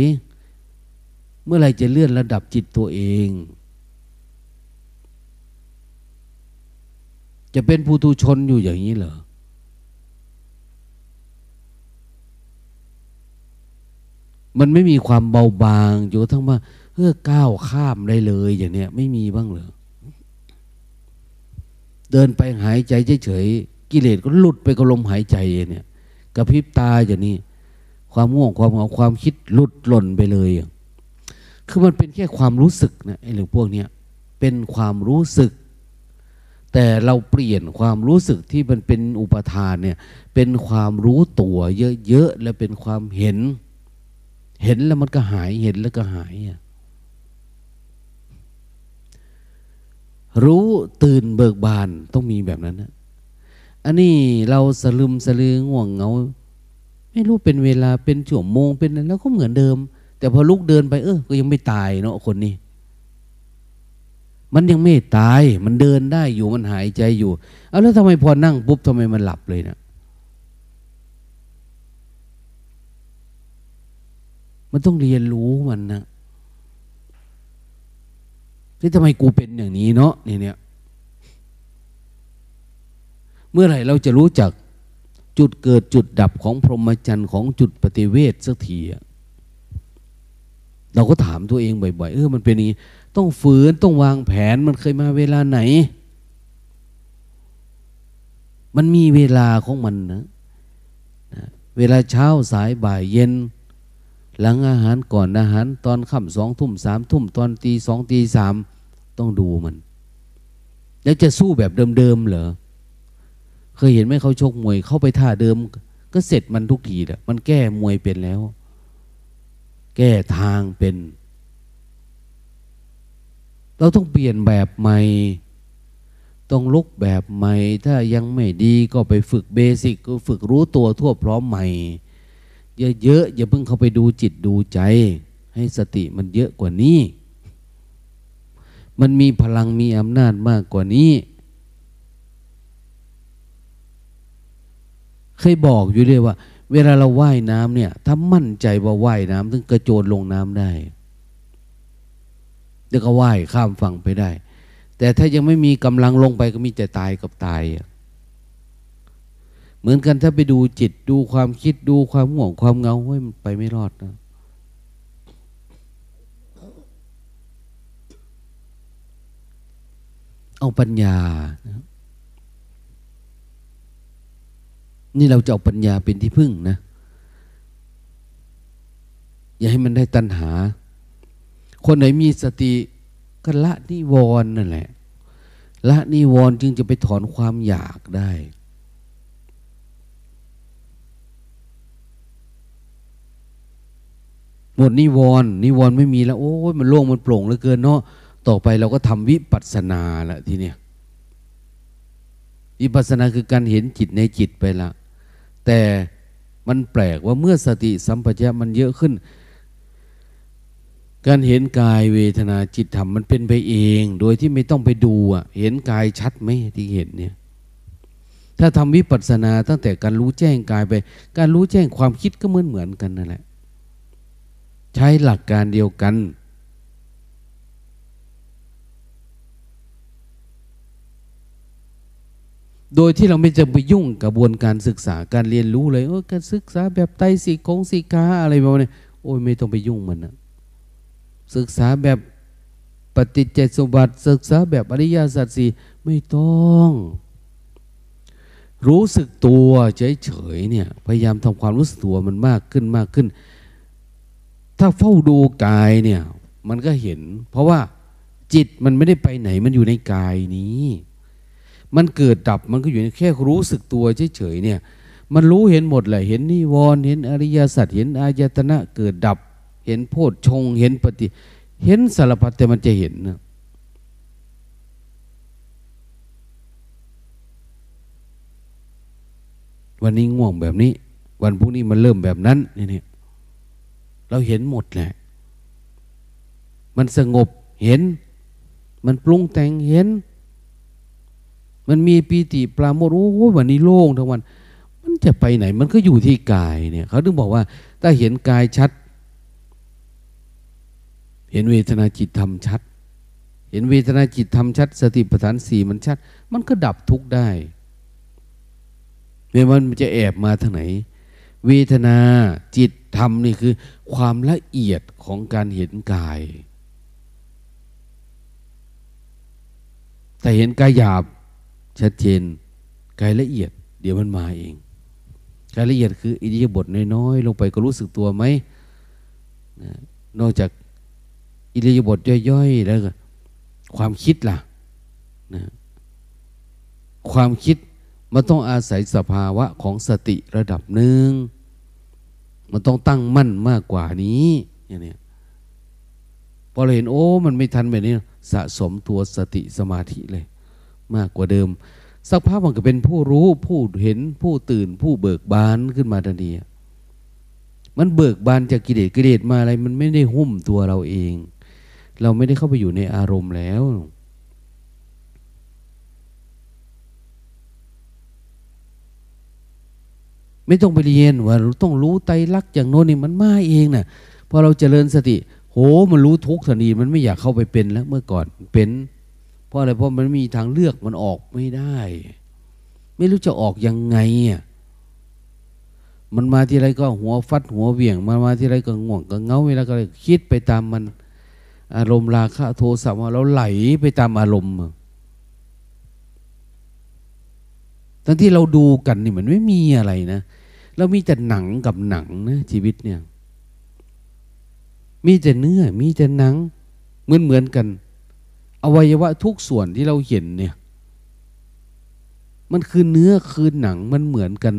เมื่อไหร่จะเลื่อนระดับจิตตัวเองจะเป็นปุถุชนอยู่อย่างนี้เหรอมันไม่มีความเบาบางอยู่ทั้งว่าเพื่อก้าวข้ามได้เลยอย่างเนี้ยไม่มีบ้างเหรอเดินไปหายใจเฉยๆกิเลสก็หลุดไปกับลมหายใจเนี่ยกระพริบตาอย่างนี้ความง่วงความเหงาความคิดหลุดหล่นไปเลยคือมันเป็นแค่ความรู้สึกนะไอ้เรื่องพวกเนี้ยเป็นความรู้สึกแต่เราเปลี่ยนความรู้สึกที่มันเป็นอุปทานเนี่ยเป็นความรู้ตัวเยอะๆและเป็นความเห็นเห็นแล้วมันก็หายเห็นแล้วก็หายรู้ตื่นเบิกบานต้องมีแบบนั้นนะอันนี้เราสลืมสลือง่วงเหงาไม่รู้เป็นเวลาเป็นชั่วโมงเป็นอะไรแล้วก็เหมือนเดิมแต่พอลุกเดินไปเออก็ยังไม่ตายเนาะคนนี้มันยังไม่ตายมันเดินได้อยู่มันหายใจอยู่เอาแล้วทำไมพอนั่งปุ๊บทำไมมันหลับเลยนะมันต้องเรียนรู้มันนะที่ทำไมกูเป็นอย่างนี้เนาะเนี่ยเนี่ยเมื่อไหร่เราจะรู้จักจุดเกิดจุดดับของพรหมจรรย์ของจุดปฏิเวทสักทีเราก็ถามตัวเองบ่อยๆเออมันเป็นอย่างนี้ต้องฝืนต้องวางแผนมันเคยมาเวลาไหนมันมีเวลาของมันนะเวลาเช้าสายบ่ายเย็นหลังอาหารก่อนอาหารตอนค่ำสองทุ่มสามทุ่มตอนตีสองตีสามต้องดูมันแล้วจะสู้แบบเดิมๆเหรอเคยเห็นไหมเขาชกมวยเข้าไปท่าเดิมก็เสร็จมันทุกทีแหละมันแก้มวยเป็นแล้วแก้ทางเป็นเราต้องเปลี่ยนแบบใหม่ต้องลุกแบบใหม่ถ้ายังไม่ดีก็ไปฝึกเบสิกก็ฝึกรู้ตัวทั่วพร้อมใหม่เยอะๆอย่าเพิ่งเข้าไปดูจิตดูใจให้สติมันเยอะกว่านี้มันมีพลังมีอำนาจมากกว่านี้เคยบอกอยู่เลยว่าเวลาเราว่ายน้ำเนี่ยถ้ามั่นใจว่าว่ายน้ำถึงกระโจนลงน้ำได้แล้วก็ว่ายข้ามฝั่งไปได้แต่ถ้ายังไม่มีกำลังลงไปก็มีแต่ตายกับตายเหมือนกันถ้าไปดูจิตดูความคิดดูความง่วงความเงาเฮ้ยมันไปไม่รอดนะเอาปัญญานี่เราจะเอาปัญญาเป็นที่พึ่งนะอย่าให้มันได้ตัณหาคนไหนมีสติก็ละนิวรณ์นั่นแหละละนิวรณ์จึงจะไปถอนความอยากได้หมดนิวรณ์นิวรณ์ไม่มีแล้วโอ้ยมันโล่งมันโปร่งเหลือเกินเนาะต่อไปเราก็ทำวิปัสสนาละทีเนี้ยวิปัสสนาคือการเห็นจิตในจิตไปละแต่มันแปลกว่าเมื่อสติสัมปชัญญะมันเยอะขึ้นการเห็นกายเวทนาจิตธรรมมันเป็นไปเองโดยที่ไม่ต้องไปดูอ่ะเห็นกายชัดไหมที่เห็นเนี่ยถ้าทำวิปัสสนาตั้งแต่การรู้แจ้งกายไปการรู้แจ้งความคิดก็เหมือนเหมือนกันนั่นแหละ ใช้หลักการเดียวกันโดยที่เราไม่จะไปยุ่งกระบวนการศึกษาการเรียนรู้เลยโอ้การศึกษาแบบไตรสิกขงสิกขาอะไรแบบนี้โอ้ยไม่ต้องไปยุ่งมันนะศึกษาแบบปฏิจจสมบัติศึกษาแบบอริยสัจสี่ไม่ต้องรู้สึกตัวเฉยๆเนี่ยพยายามทำความรู้สึกตัวมันมากขึ้นมากขึ้นถ้าเฝ้าดูกายเนี่ยมันก็เห็นเพราะว่าจิตมันไม่ได้ไปไหนมันอยู่ในกายนี้มันเกิดดับมันก็อยู่ในแค่รู้สึกตัวเฉยๆเนี่ยมันรู้เห็นหมดแหละเห็นนิวรณ์เห็นอริยสัจเห็นอายตนะเกิดดับเห็นโพชฌงค์เห็นปฏิเห็นสารพัดแต่มันจะเห็นนะวันนี้ง่วงแบบนี้วันพรุ่งนี้มันเริ่มแบบนั้นนี่เนี่ยเราเห็นหมดแหละมันสงบเห็นมันปรุงแต่งเห็นมันมีปีติปราโมทย์โอ้วันนี้โล่งทั้งวันมันจะไปไหนมันก็อยู่ที่กายเนี่ยเขาถึงบอกว่าถ้าเห็นกายชัดเห็นเวทนาจิตธรรมชัดเห็นเวทนาจิตธรรมชัดสติปัฏฐานสี่มันชัดมันก็ดับทุกข์ได้ไม่ว่ามันจะแอบมาทางไหนเวทนาจิตธรรมนี่คือความละเอียดของการเห็นกายแต่เห็นกายหยาบชัดเจนกายละเอียดเดี๋ยวมันมาเองกายละเอียดคืออิริยาบถน้อยๆลงไปก็รู้สึกตัวไหมนะนอกจากอิริยาบถย่อยๆแล้วก็ความคิดล่ะนะความคิดมันต้องอาศัยสภาวะของสติระดับหนึ่งมันต้องตั้งมั่นมากกว่านี้อย่างนี้พอเราเห็นโอ้มันไม่ทันแบบนี้สะสมตัวสติสมาธิเลยมากกว่าเดิมสักพักมันก็เป็นผู้รู้ผู้เห็นผู้ตื่นผู้เบิกบานขึ้นมาทันทีมันเบิกบานจากกิเลสกิเลสมาอะไรมันไม่ได้หุ้มตัวเราเองเราไม่ได้เข้าไปอยู่ในอารมณ์แล้วไม่ต้องไปเรียนว่าต้องรู้ไตรลักษณ์อย่างโน้นนี่มันมาเองน่ะพอเราเจริญสติโหมันรู้ทุกทันทีมันไม่อยากเข้าไปเป็นแล้วเมื่อก่อนเป็นเพราะอะไรเพราะมันมีทางเลือกมันออกไม่ได้ไม่รู้จะออกยังไงอ่ะมันมาทีไรก็หัวฟัดหัวเหวี่ยงมันมาทีไรก็ง่วงก็เงาเวลาก็คิดไปตามมันอารมณ์ราคะโทสะแล้วไหลไปตามอารมณ์ทั้งที่เราดูกันนี่มันไม่มีอะไรนะเรามีแต่หนังกับหนังนะชีวิตเนี่ยมีแต่เนื้อมีแต่หนังเหมือนเหมือนกันอวัยวะทุกส่วนที่เราเห็นเนี่ยมันคือเนื้อคือหนังมันเหมือนกัน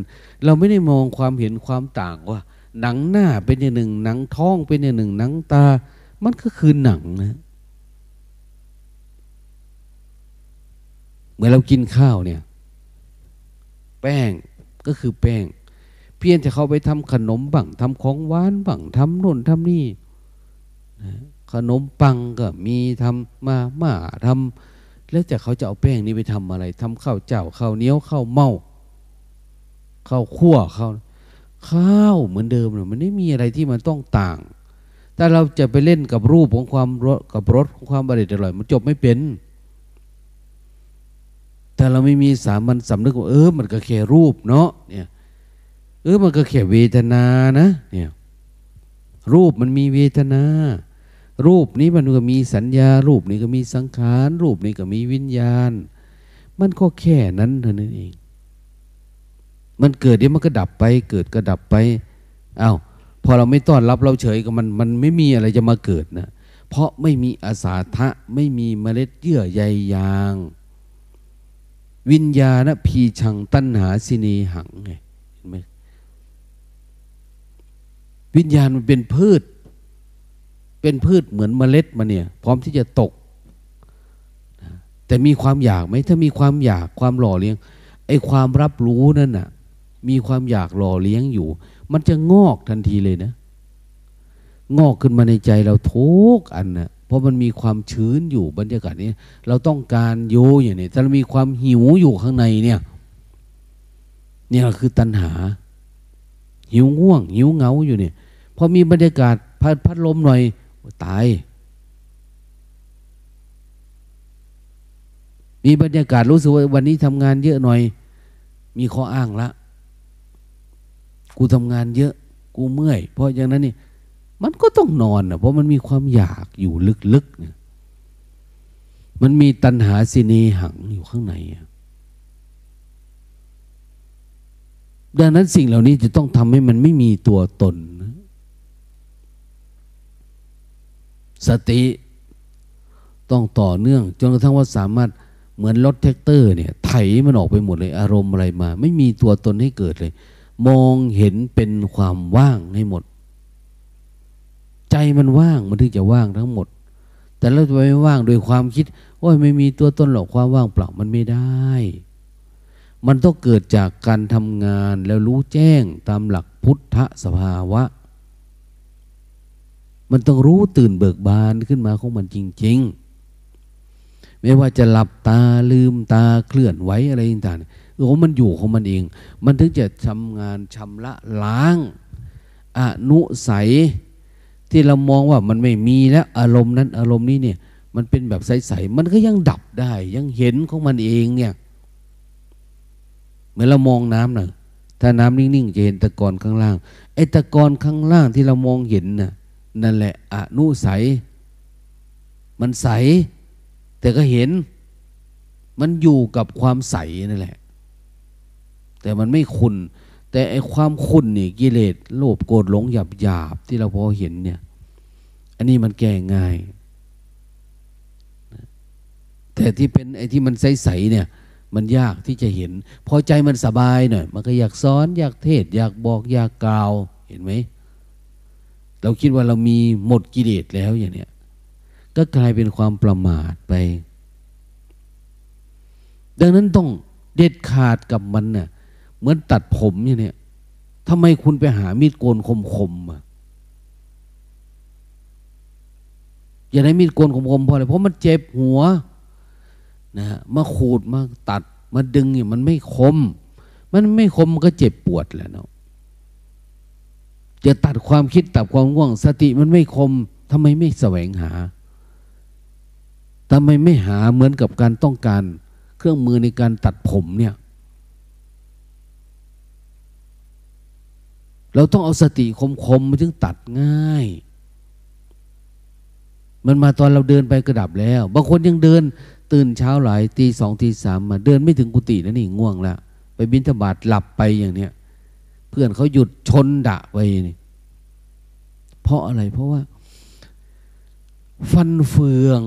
เราไม่ได้มองความเห็นความต่างว่าหนังหน้าเป็นอย่างหนึ่งหนังท้องเป็นอย่างหนึ่งหนังตามันก็คือหนังนะเมื่อเรากินข้าวเนี่ยแป้งก็คือแป้งเพี้ยนจะเข้าไปทำขนมบังทำของหวานบังทำโน่นทำนี่นะขนมปังก็มีทำมาม่าทำแล้วแต่เขาจะเอาแป้งนี้ไปทำอะไรทำข้าวเจ้าข้าวเหนียวข้าวเม่าข้าวคั่วข้าวข้าวเหมือนเดิมเลยมันไม่มีอะไรที่มันต้องต่างแต่เราจะไปเล่นกับรูปของความรสกับรสของความอร่อยมันจบไม่เป็นแต่เราไม่มีสามัญสำนึกว่าเออมันก็แค่รูปเนาะเนี่ยเออมันก็แค่เวทนานะเนี่ยรูปมันมีเวทนารูปนี้มันก็มีสัญญารูปนี้ก็มีสังขารรูปนี้ก็มีวิญญาณมันก็แค่นั้นเท่านั้นเองมันเกิดเดี๋ยวมันก็ดับไปเกิดก็ดับไปอ้าวพอเราไม่ต้อนรับเราเฉยกับมันมันไม่มีอะไรจะมาเกิดนะเพราะไม่มีอาสาทะไม่มีเมล็ดเยื่อใยยางวิญญาณพีชังตัณหาสิเนหังไงเห็นไหมวิญญาณมันเป็นพืชเป็นพืชเหมือนเมล็ดมาเนี่ยพร้อมที่จะตกแต่มีความอยากไหมถ้ามีความอยากความหล่อเลี้ยงไอ้ความรับรู้นั่นน่ะมีความอยากหล่อเลี้ยงอยู่มันจะงอกทันทีเลยนะงอกขึ้นมาในใจเราทุกอันน่ะเพราะมันมีความชื้นอยู่บรรยากาศนี้เราต้องการโยอย่างนี้แต่เรามีความหิวอยู่ข้างในเนี่ยเนี่ยคือตัณหาหิวง่วงหิวเงาอยู่เนี่ยพอมีบรรยากาศ พัดพัดลมหน่อยตายมีบรรยากาศรู้สึกว่าวันนี้ทำงานเยอะหน่อยมีข้ออ้างละกูทำงานเยอะกูเมื่อยเพราะอย่างนั้นนี่มันก็ต้องนอนนะเพราะมันมีความอยากอยู่ลึกๆเนี่ยมันมีตัณหาสิเนหังอยู่ข้างในดังนั้นสิ่งเหล่านี้จะต้องทำให้มันไม่มีตัวตนสติต้องต่อเนื่องจนกระทั่งว่าสามารถเหมือนรถแท็กเตอร์เนี่ยไถมันออกไปหมดเลยอารมณ์อะไรมาไม่มีตัวตนให้เกิดเลยมองเห็นเป็นความว่างให้หมดใจมันว่างมันถึงจะว่างทั้งหมดแต่เราจะไม่ว่างโดยความคิดโอ้ยไม่มีตัวตนหรอกความว่างเปล่ามันไม่ได้มันต้องเกิดจากการทำงานแล้วรู้แจ้งตามหลักพุทธสภาวะมันต้องรู้ตื่นเบิกบานขึ้นมาของมันจริงๆไม่ว่าจะหลับตาลืมตาเคลื่อนไหวอะไรต่างๆคือมันอยู่ของมันเองมันถึงจะทำงานชำระล้างอนุสัยที่เรามองว่ามันไม่มีแล้วอารมณ์นั้นอารมณ์นี้เนี่ยมันเป็นแบบใสๆมันก็ยังดับได้ยังเห็นของมันเองเนี่ยเหมือนเรามองน้ำน่ะถ้าน้ำนิ่งๆจะเห็นตะกอนข้างล่างไอ้ตะกอนข้างล่างที่เรามองเห็นน่ะนั่นแหละอนุสัยมันใสแต่ก็เห็นมันอยู่กับความใสนั่นแหละแต่มันไม่ขุ่นแต่ไอ้ความขุ่นนี่กิเลสโลภโกรธหลงหยาบหยาบที่เราพอเห็นเนี่ยอันนี้มันแก้ง่ายแต่ที่เป็นไอ้ที่มันใสๆเนี่ยมันยากที่จะเห็นพอใจมันสบายหน่อยมันก็อยากสอนอยากเทศอยากบอกอยากกล่าวเห็นไหมเราคิดว่าเรามีหมดกิเลสแล้วอย่างเนี้ยก็กลายเป็นความประมาทไปดังนั้นต้องเด็ดขาดกับมันน่ะเหมือนตัดผมอย่างเนี้ยทำไมคุณไปหามีดโกนคมๆอ่ะอย่าได้มีดโกนคมๆเพราะอะไรเพราะมันเจ็บหัวนะฮะมาขูดมาตัดมาดึงเนี่ยมันไม่คมมันไม่คมมันก็เจ็บปวดแหละเนาะจะตัดความคิดตัดความง่วงสติมันไม่คมทำไมไม่แสวงหาทำไมไม่หาเหมือนกับการต้องการเครื่องมือในการตัดผมเนี่ยเราต้องเอาสติคมๆมันจึงตัดง่ายมันมาตอนเราเดินไปกระดับแล้วบางคนยังเดินตื่นเช้าหลายตีสองตีสามมาเดินไม่ถึงกุฏินะนี่ง่วงแล้วไปบิณฑบาตหลับไปอย่างเนี้ยเพื่อนเขาหยุดชนด่าไปนี่เพราะอะไรเพราะว่าฟันเฟือง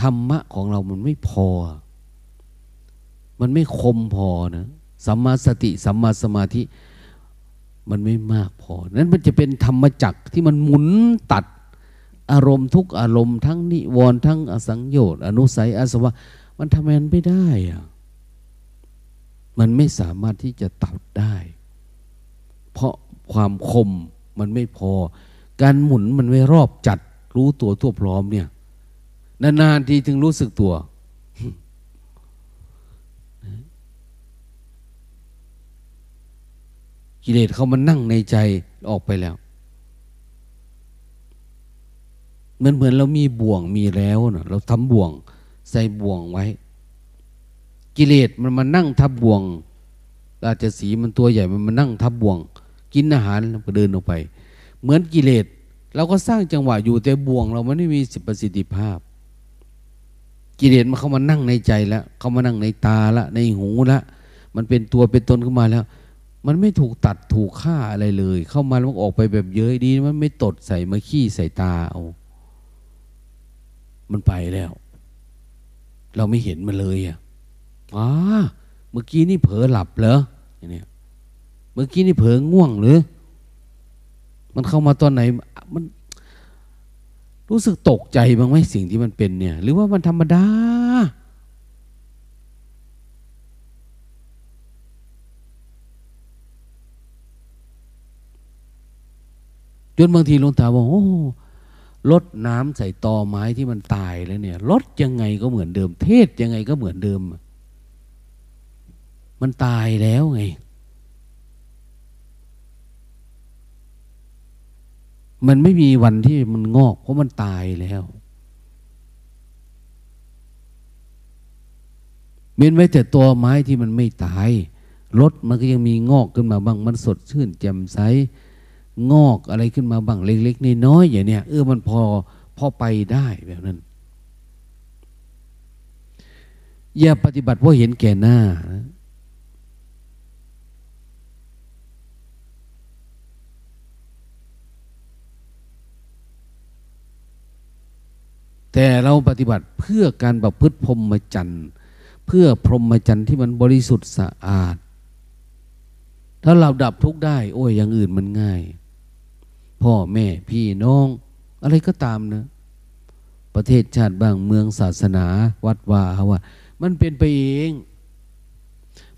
ธรรมะของเรามันไม่พอมันไม่คมพอนะสัมมาสติสัมมาสมาธิมันไม่มากพอนั้นมันจะเป็นธรรมจักรที่มันหมุนตัดอารมณ์ทุกอารมณ์ทั้งนิวรณ์ทั้งอสังโยชน์อนุสัยอาสวะมันทำมันไม่ได้อะมันไม่สามารถที่จะตัดได้เพราะความคมมันไม่พอการหมุนมันไม่รอบจัดรู้ตัวทั่วพร้อมเนี่ยนานๆทีถึงรู้สึกตัวกิเลสเขามันนั่งในใจออกไปแล้วมันเหมือนเรามีบ่วงมีแล้วนะเราทำบ่วงใส่บ่วงไว้กิเลสมันมานั่งทับบ่วงราชสีมันตัวใหญ่มันมานั่งทับบ่วงกินอาหารแล้วก็เดินออกไปเหมือนกิเลสเราก็สร้างจังหวะอยู่แต่บ่วงเรามันไม่มีประสิทธิภาพกิเลสมันเข้ามานั่งในใจแล้วเข้ามานั่งในตาละในหูละมันเป็นตัวเป็นตนขึ้นมาแล้วมันไม่ถูกตัดถูกฆ่าอะไรเลยเข้ามาแล้วมันออกไปแบบเยอะดีมันไม่ตดใส่มาขี้ใส่ตาเอามันไปแล้วเราไม่เห็นมันเลยอ่ะอ๋อเมื่อกี้นี่เผลอหลับเหรออย่างเนี้ยเมื่อกี้นี่เผลอง่วงหรือมันเข้ามาตอนไหนมันรู้สึกตกใจบ้างไหมสิ่งที่มันเป็นเนี่ยหรือว่ามันธรรมดาจนบางทีหลวงตาบอกโอ้ลดน้ำใส่ตอไม้ที่มันตายแล้วเนี่ยลดยังไงก็เหมือนเดิมเทศยังไงก็เหมือนเดิมมันตายแล้วไง มันไม่มีวันที่มันงอกเพราะมันตายแล้วเว้นไว้แต่ตัวไม้ที่มันไม่ตายรดมันก็ยังมีงอกขึ้นมาบ้างมันสดชื่นแจ่มใสงอกอะไรขึ้นมาบ้างเล็กๆน้อยๆอย่างเนี้ยเออมันพอพอไปได้แบบนั้นอย่าปฏิบัติเพราะเห็นแก่หน้านะแต่เราปฏิบัติเพื่อการประพฤติพรหมจรรย์เพื่อพรหมจรรย์ที่มันบริสุทธิ์สะอาดถ้าเราดับทุกข์ได้โอ้ยอย่างอื่นมันง่ายพ่อแม่พี่น้องอะไรก็ตามนะประเทศชาติบ้างเมืองศาสนาวัดวาว่ามันเป็นไปเอง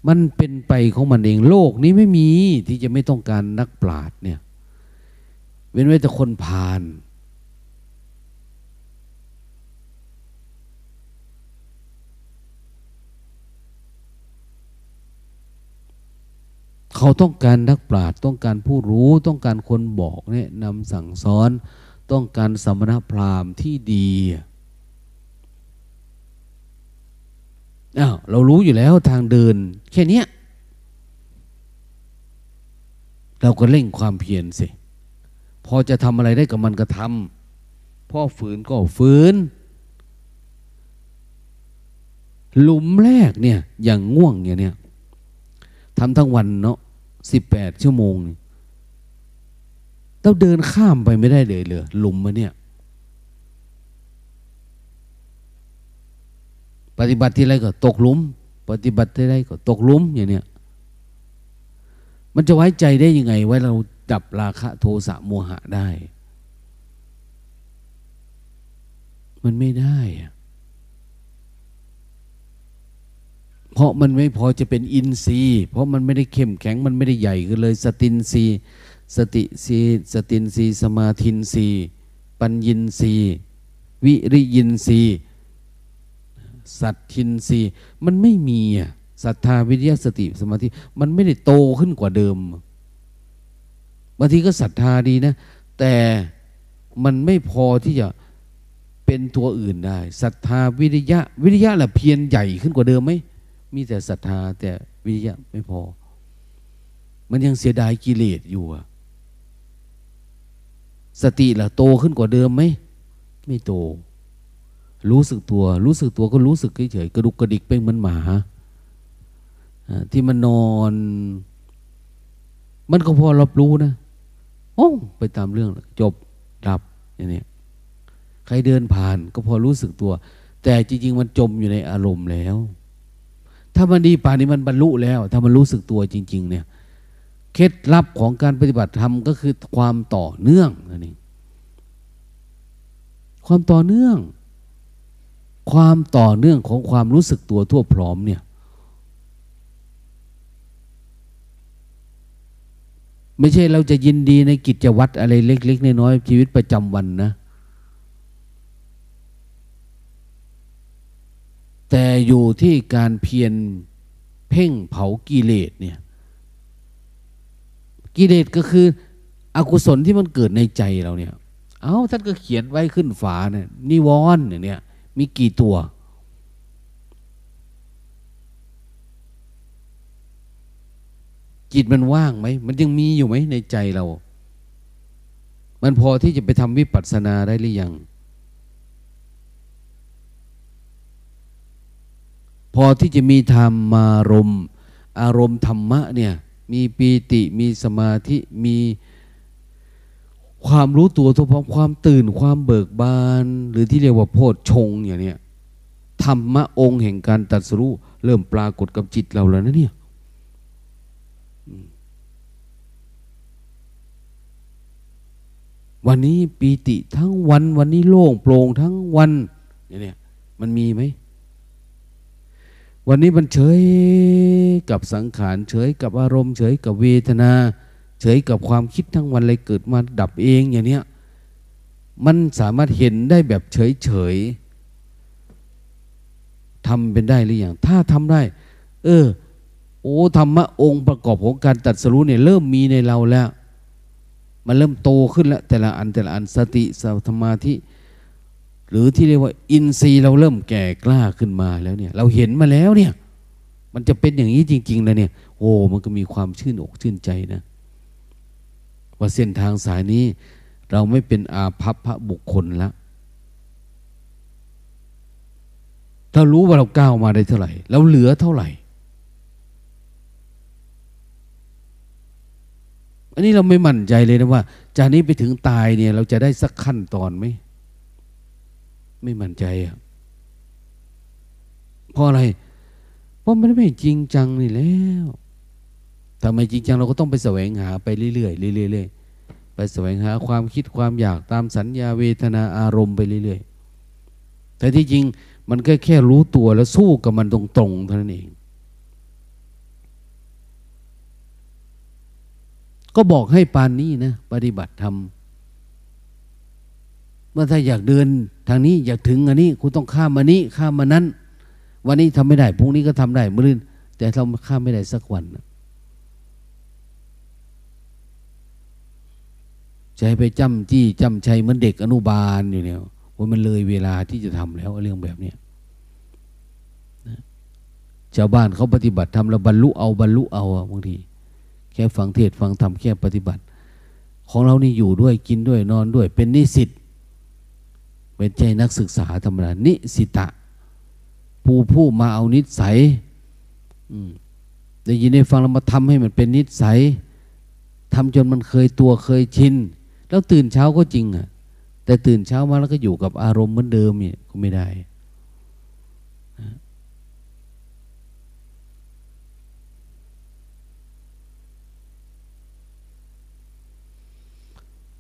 มันเป็นไปของมันเองโลกนี้ไม่มีที่จะไม่ต้องการนักปราชญ์เนี่ยเว้นไว้แต่คนพาลเขาต้องการนักปราชญ์ต้องการผู้รู้ต้องการคนบอกเนี่ยนำสั่งสอนต้องการสมณพราหมณ์ที่ดีอ้าวเรารู้อยู่แล้วทางเดินแค่นี้เราก็เร่งความเพียรสิพอจะทำอะไรได้กับมันก็ทำพอฝืนก็ฝืนหลุมแรกเนี่ยอย่างง่วงอย่างเนี้ยทำทั้งวันเนาะสิบแปดชั่วโมงเราเดินข้ามไปไม่ได้เลยเลยหลุมมันเนี่ยปฏิบัติที่ไรก็ตกหลุมปฏิบัติที่ไรก็ตกหลุมอย่างเนี้ยมันจะไว้ใจได้ยังไงไว้เราดับราคะโทสะโมหะได้มันไม่ได้เพราะมันไม่พอจะเป็นอินทรีย์เพราะมันไม่ได้เข้มแข็งมันไม่ได้ใหญ่ขึ้นเลยสตินทรีย์สตินทรีย์สตินทรีย์สมาธินทรีย์ปัญญินทรีย์วิริยินทรีย์สัทธินทรีย์มันไม่มีศรัทธาวิริยะสติสมาธิมันไม่ได้โตขึ้นกว่าเดิมบางทีก็ศรัทธาดีนะแต่มันไม่พอที่จะเป็นตัวอื่นได้ศรัทธาวิริยะวิริยะล่ะเพียรใหญ่ขึ้นกว่าเดิมไหมมีแต่ศรัทธาแต่วิริยะไม่พอมันยังเสียดายกิเลสอยู่อะสติล่ะโตขึ้นกว่าเดิมไหมไม่โตรู้สึกตัวรู้สึกตัวก็รู้สึกเฉยๆกระดุกกระดิกเป็นเหมือนหมาที่มันนอนมันก็พอรับรู้นะโอ้ไปตามเรื่องจบดับอย่างนี้ใครเดินผ่านก็พอรู้สึกตัวแต่จริงๆมันจมอยู่ในอารมณ์แล้วถ้ามันดีป่านนี้มันบรรลุแล้วถ้ามันรู้สึกตัวจริงๆเนี่ยเคล็ดลับของการปฏิบัติธรรมก็คือความต่อเนื่องนั่นเองความต่อเนื่องความต่อเนื่องของความรู้สึกตัวทั่วพร้อมเนี่ยไม่ใช่เราจะยินดีในกิจวัตรอะไรเล็กๆน้อยๆชีวิตประจำวันนะแต่อยู่ที่การเพียรเพ่งเผากิเลสเนี่ยกิเลสก็คืออกุศลที่มันเกิดในใจเราเนี่ยเอ้าท่านก็เขียนไว้ขึ้นฝาเนี่ยนิวรณ์เนี่ยมีกี่ตัวจิตมันว่างไหมมันยังมีอยู่ไหมในใจเรามันพอที่จะไปทำวิปัสสนาได้หรือยังพอที่จะมีธรรมารมณ์อารมณ์ธรรมะเนี่ยมีปีติมีสมาธิมีความรู้ตัวทั่วพร้อมความตื่นความเบิกบานหรือที่เรียกว่าโพชฌงค์อย่างเนี้ยธรรมะองค์แห่งการตรัสรู้เริ่มปรากฏกับจิตเราแล้วนะเนี่ยวันนี้ปีติทั้งวันวันนี้โล่งโปร่งทั้งวันอย่างเนี้ยมันมีไหมวันนี้มันเฉยกับสังขารเฉยกับอารมณ์เฉยกับเวทนาเฉยกับความคิดทั้งวันเลยเกิดมาดับเองอย่างเนี้ยมันสามารถเห็นได้แบบเฉยเฉยทำเป็นได้หรือยังถ้าทำได้เออโอ้ธรรมะองค์ประกอบของการตรัสรู้เนี่ยเริ่มมีในเราแล้ว มันเริ่มโตขึ้นแล้วแต่ละอันแต่ละอันสติสมาธิหรือที่เรียกว่าอินทรีย์เราเริ่มแก่กล้าขึ้นมาแล้วเนี่ยเราเห็นมาแล้วเนี่ยมันจะเป็นอย่างนี้จริงๆเลยเนี่ยโอ้มันก็มีความชื่นอกชื่นใจนะว่าเส้นทางสายนี้เราไม่เป็นอาภัพพระบุคคลแล้วถ้ารู้ว่าเราก้าวมาได้เท่าไหร่แล้วเหลือเท่าไหร่อันนี้เราไม่มั่นใจเลยนะว่าจากนี้ไปถึงตายเนี่ยเราจะได้สักขั้นตอนไหมไม่มั่นใจอ่ะเพราะอะไรเพราะมันไม่จริงจังนี่แล้วทำไมจริงจังเราก็ต้องไปแสวงหาไปเรื่อยๆเรื่อยๆไปแสวงหาความคิดความอยากตามสัญญาเวทนาอารมณ์ไปเรื่อยๆแต่ที่จริงมันก็แค่รู้ตัวแล้วสู้กับมันตรงๆเท่านั้นเองก็บอกให้ปานนี้นะปฏิบัติธรรมเมื่อถ้าอยากเดินทางนี้อยากถึงอันนี้คุณต้องข้ามอันนี้ข้ามมานั้นวันนี้ทำไม่ได้พรุ่งนี้ก็ทำได้มื้ออื่นแต่เราข้ามไม่ได้สักวันนะจะให้ไปจ้ำจี้จ้ำชัยเหมือนเด็กอนุบาลอยู่เนี่ยว่ามันเลยเวลาที่จะทำแล้วเรื่องแบบนี้นะชาวบ้านเขาปฏิบัติทำแล้วบรรลุเอาบรรลุเอาบางทีแค่ฟังเทศฟังธรรมแค่ปฏิบัติของเรานี่อยู่ด้วยกินด้วยนอนด้วยเป็นนิสิตเป็นใจนักศึกษาธรรมดานิสิตะผู้ผู้มาเอานิสัยได้ยินได้ฟังแล้วมาทำให้มันเป็นนิสัยทำจนมันเคยตัวเคยชินแล้วตื่นเช้าก็จริงอ่ะแต่ตื่นเช้ามาแล้วก็อยู่กับอารมณ์เหมือนเดิมเนี่ยก็ไม่ได้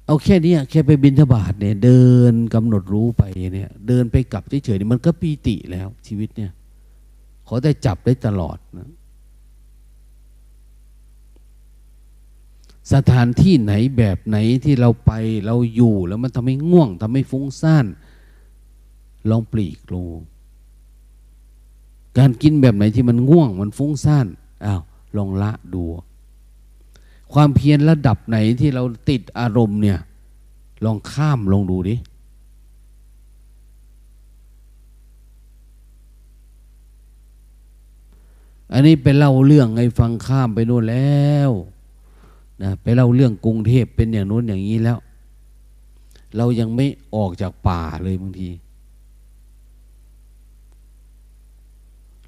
เอาแค่นี้แค่ไปบิณฑบาตเนี่ยเดินกำหนดรู้ไปเนี่ยเดินไปกลับเฉยๆมันก็ปีติแล้วชีวิตเนี่ยขอได้จับได้ตลอดนะสถานที่ไหนแบบไหนที่เราไปเราอยู่แล้วมันทำให้ง่วงทำให้ฟุ้งซ่านลองปลีกดูการกินแบบไหนที่มันง่วงมันฟุ้งซ่านอ้าวลองละดูความเพียรระดับไหนที่เราติดอารมณ์เนี่ยลองข้ามลองดูดิอันนี้ไปเล่าเรื่องให้ฟังข้ามไปโน่นแล้วนะไปเล่าเรื่องกรุงเทพเป็นอย่างโน้นอย่างนี้แล้วเรายังไม่ออกจากป่าเลยบางที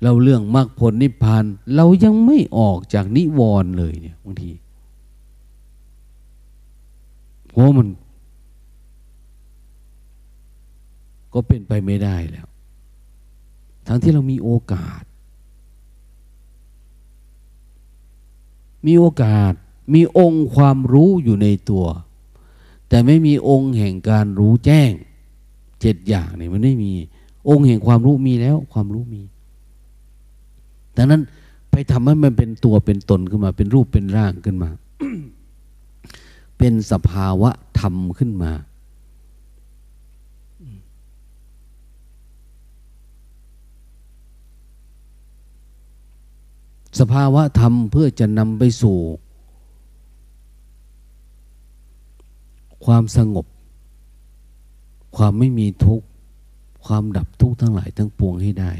เราเรื่องมรรคผลนิพพานเรายังไม่ออกจากนิวรณ์เลยเนี่ยบางทีโหมันก็เป็นไปไม่ได้แล้วทั้งที่เรามีโอกาสมีโอกาสมีองค์ความรู้อยู่ในตัวแต่ไม่มีองค์แห่งการรู้แจ้งเจ็ดอย่างเนี่ยมันไม่มีองค์แห่งความรู้มีแล้วความรู้มีดังนั้นไปทำให้มันเป็นตัวเป็นตนขึ้นมาเป็นรูปเป็นร่างขึ้นมา เป็นสภาวะธรรมขึ้นมาสภาวะธรรมเพื่อจะนำไปสู่ความสงบความไม่มีทุกข์ความดับทุกข์ทั้งหลายทั้งปวงให้ได้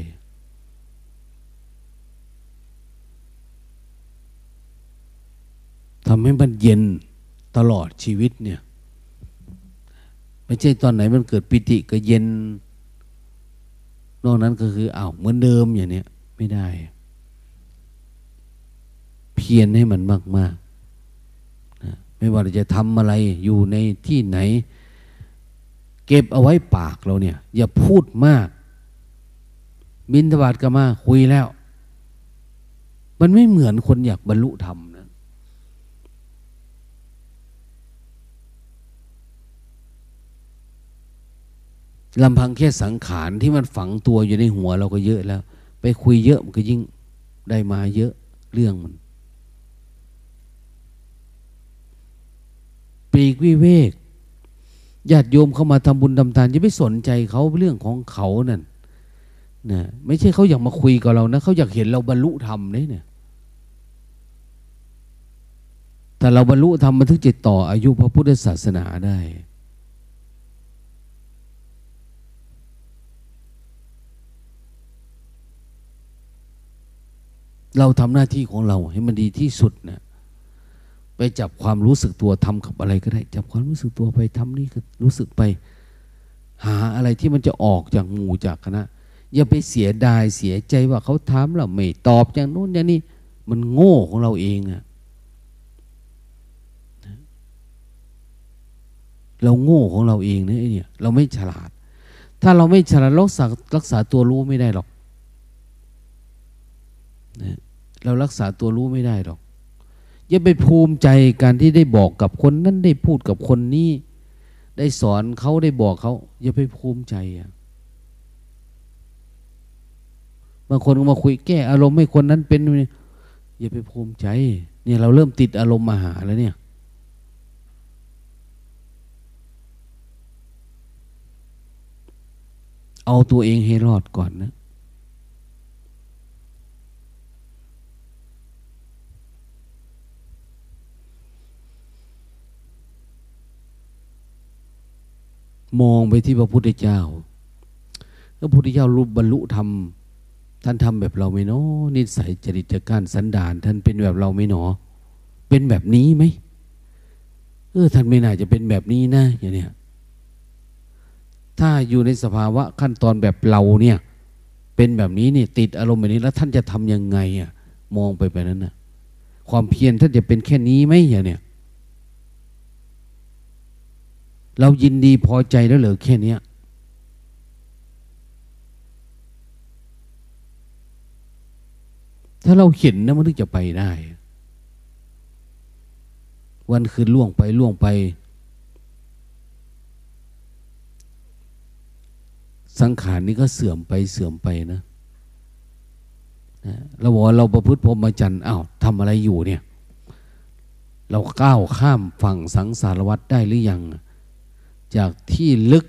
ทำให้มันเย็นตลอดชีวิตเนี่ยไม่ใช่ตอนไหนมันเกิดปิติก็เย็นนอกนั้นก็คืออ้าวเหมือนเดิมอย่างเนี้ยไม่ได้เพียรให้มันมากๆนะไม่ว่าเราจะทำอะไรอยู่ในที่ไหนเก็บเอาไว้ปากเราเนี่ยอย่าพูดมากบิณฑบาตก็มาคุยแล้วมันไม่เหมือนคนอยากบรรลุธรรมนะลำพังแค่สังขารที่มันฝังตัวอยู่ในหัวเราก็เยอะแล้วไปคุยเยอะมันก็ยิ่งได้มาเยอะเรื่องมันปลีกวิเวกญาติโยมเข้ามาทำบุญทำทานอย่าไปสนใจเขาเรื่องของเขานั่นนะไม่ใช่เขาอยากมาคุยกับเรานะเขาอยากเห็นเราบรรลุธรรมเนี่ย แต่เราบรรลุธรรมถึงจิตต่ออายุพระพุทธศาสนาได้เราทำหน้าที่ของเราให้มันดีที่สุดนะไปจับความรู้สึกตัวทำกับอะไรก็ได้จับความรู้สึกตัวไปทำนี่ก็รู้สึกไปหาอะไรที่มันจะออกจากหมู่จากคณะอย่าไปเสียดายเสียใจว่าเขาถามเราไม่ตอบอย่างโน้นอย่างนี้มันโง่ของเราเองอะเราโง่ของเราเองนะไอ้เนี่ยเราไม่ฉลาดถ้าเราไม่ฉลาดรักษารักษาตัวรู้ไม่ได้หรอกนะเรารักษาตัวรู้ไม่ได้หรอกอย่าไปภูมิใจการที่ได้บอกกับคนนั้นได้พูดกับคนนี้ได้สอนเขาได้บอกเขาอย่าไปภูมิใจอ่ะบางคนก็มาคุยแก้อารมณ์ให้คนนั้นเป็นอย่าไปภูมิใจเนี่ยเราเริ่มติดอารมณ์มาหาแล้วเนี่ยเอาตัวเองให้รอดก่อนนะมองไปที่พระพุทธเจ้าพระพุทธเจ้ารูปบรรลุธรรมท่านทำแบบเราไหมเนาะนิสัยจริตการสันดานท่านเป็นแบบเราไหมเนาะเป็นแบบนี้ไหมเออท่านไม่น่าจะเป็นแบบนี้นะอย่างเนี้ยถ้าอยู่ในสภาวะขั้นตอนแบบเราเนี่ยเป็นแบบนี้นี่ติดอารมณ์แบบนี้แล้วท่านจะทำยังไงอ่ะมองไปแบบนั้นนะความเพียรท่านจะเป็นแค่นี้ไหมอย่างเนี้ยเรายินดีพอใจแล้วเหลือแค่นี้ถ้าเราเห็นนะมันถึงจะไปได้วันคืนล่วงไปล่วงไปสังขารนี้ก็เสื่อมไปเสื่อมไปนะเราบอกว่าเราประพฤติพรหมจรรย์อ้าวทำอะไรอยู่เนี่ยเราก้าวข้ามฝั่งสังสารวัฏได้หรือยังจากที่ลึก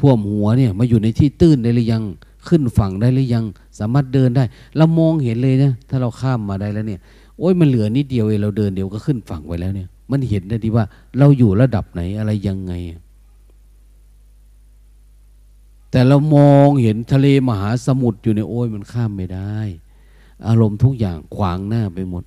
ท่วมหัวเนี่ยมาอยู่ในที่ตื้นได้หรือยังขึ้นฝั่งได้หรือยังสามารถเดินได้เรามองเห็นเลยนะถ้าเราข้ามมาได้แล้วเนี่ยโอ้ยมันเหลือนิดเดียวเองเราเดินเดียวก็ขึ้นฝั่งไปแล้วเนี่ยมันเห็นได้ดีว่าเราอยู่ระดับไหนอะไรยังไงแต่เรามองเห็นทะเลมหาสมุทรอยู่ในโอ้ยมันข้ามไม่ได้อารมณ์ทุกอย่างขวางหน้าไปหมด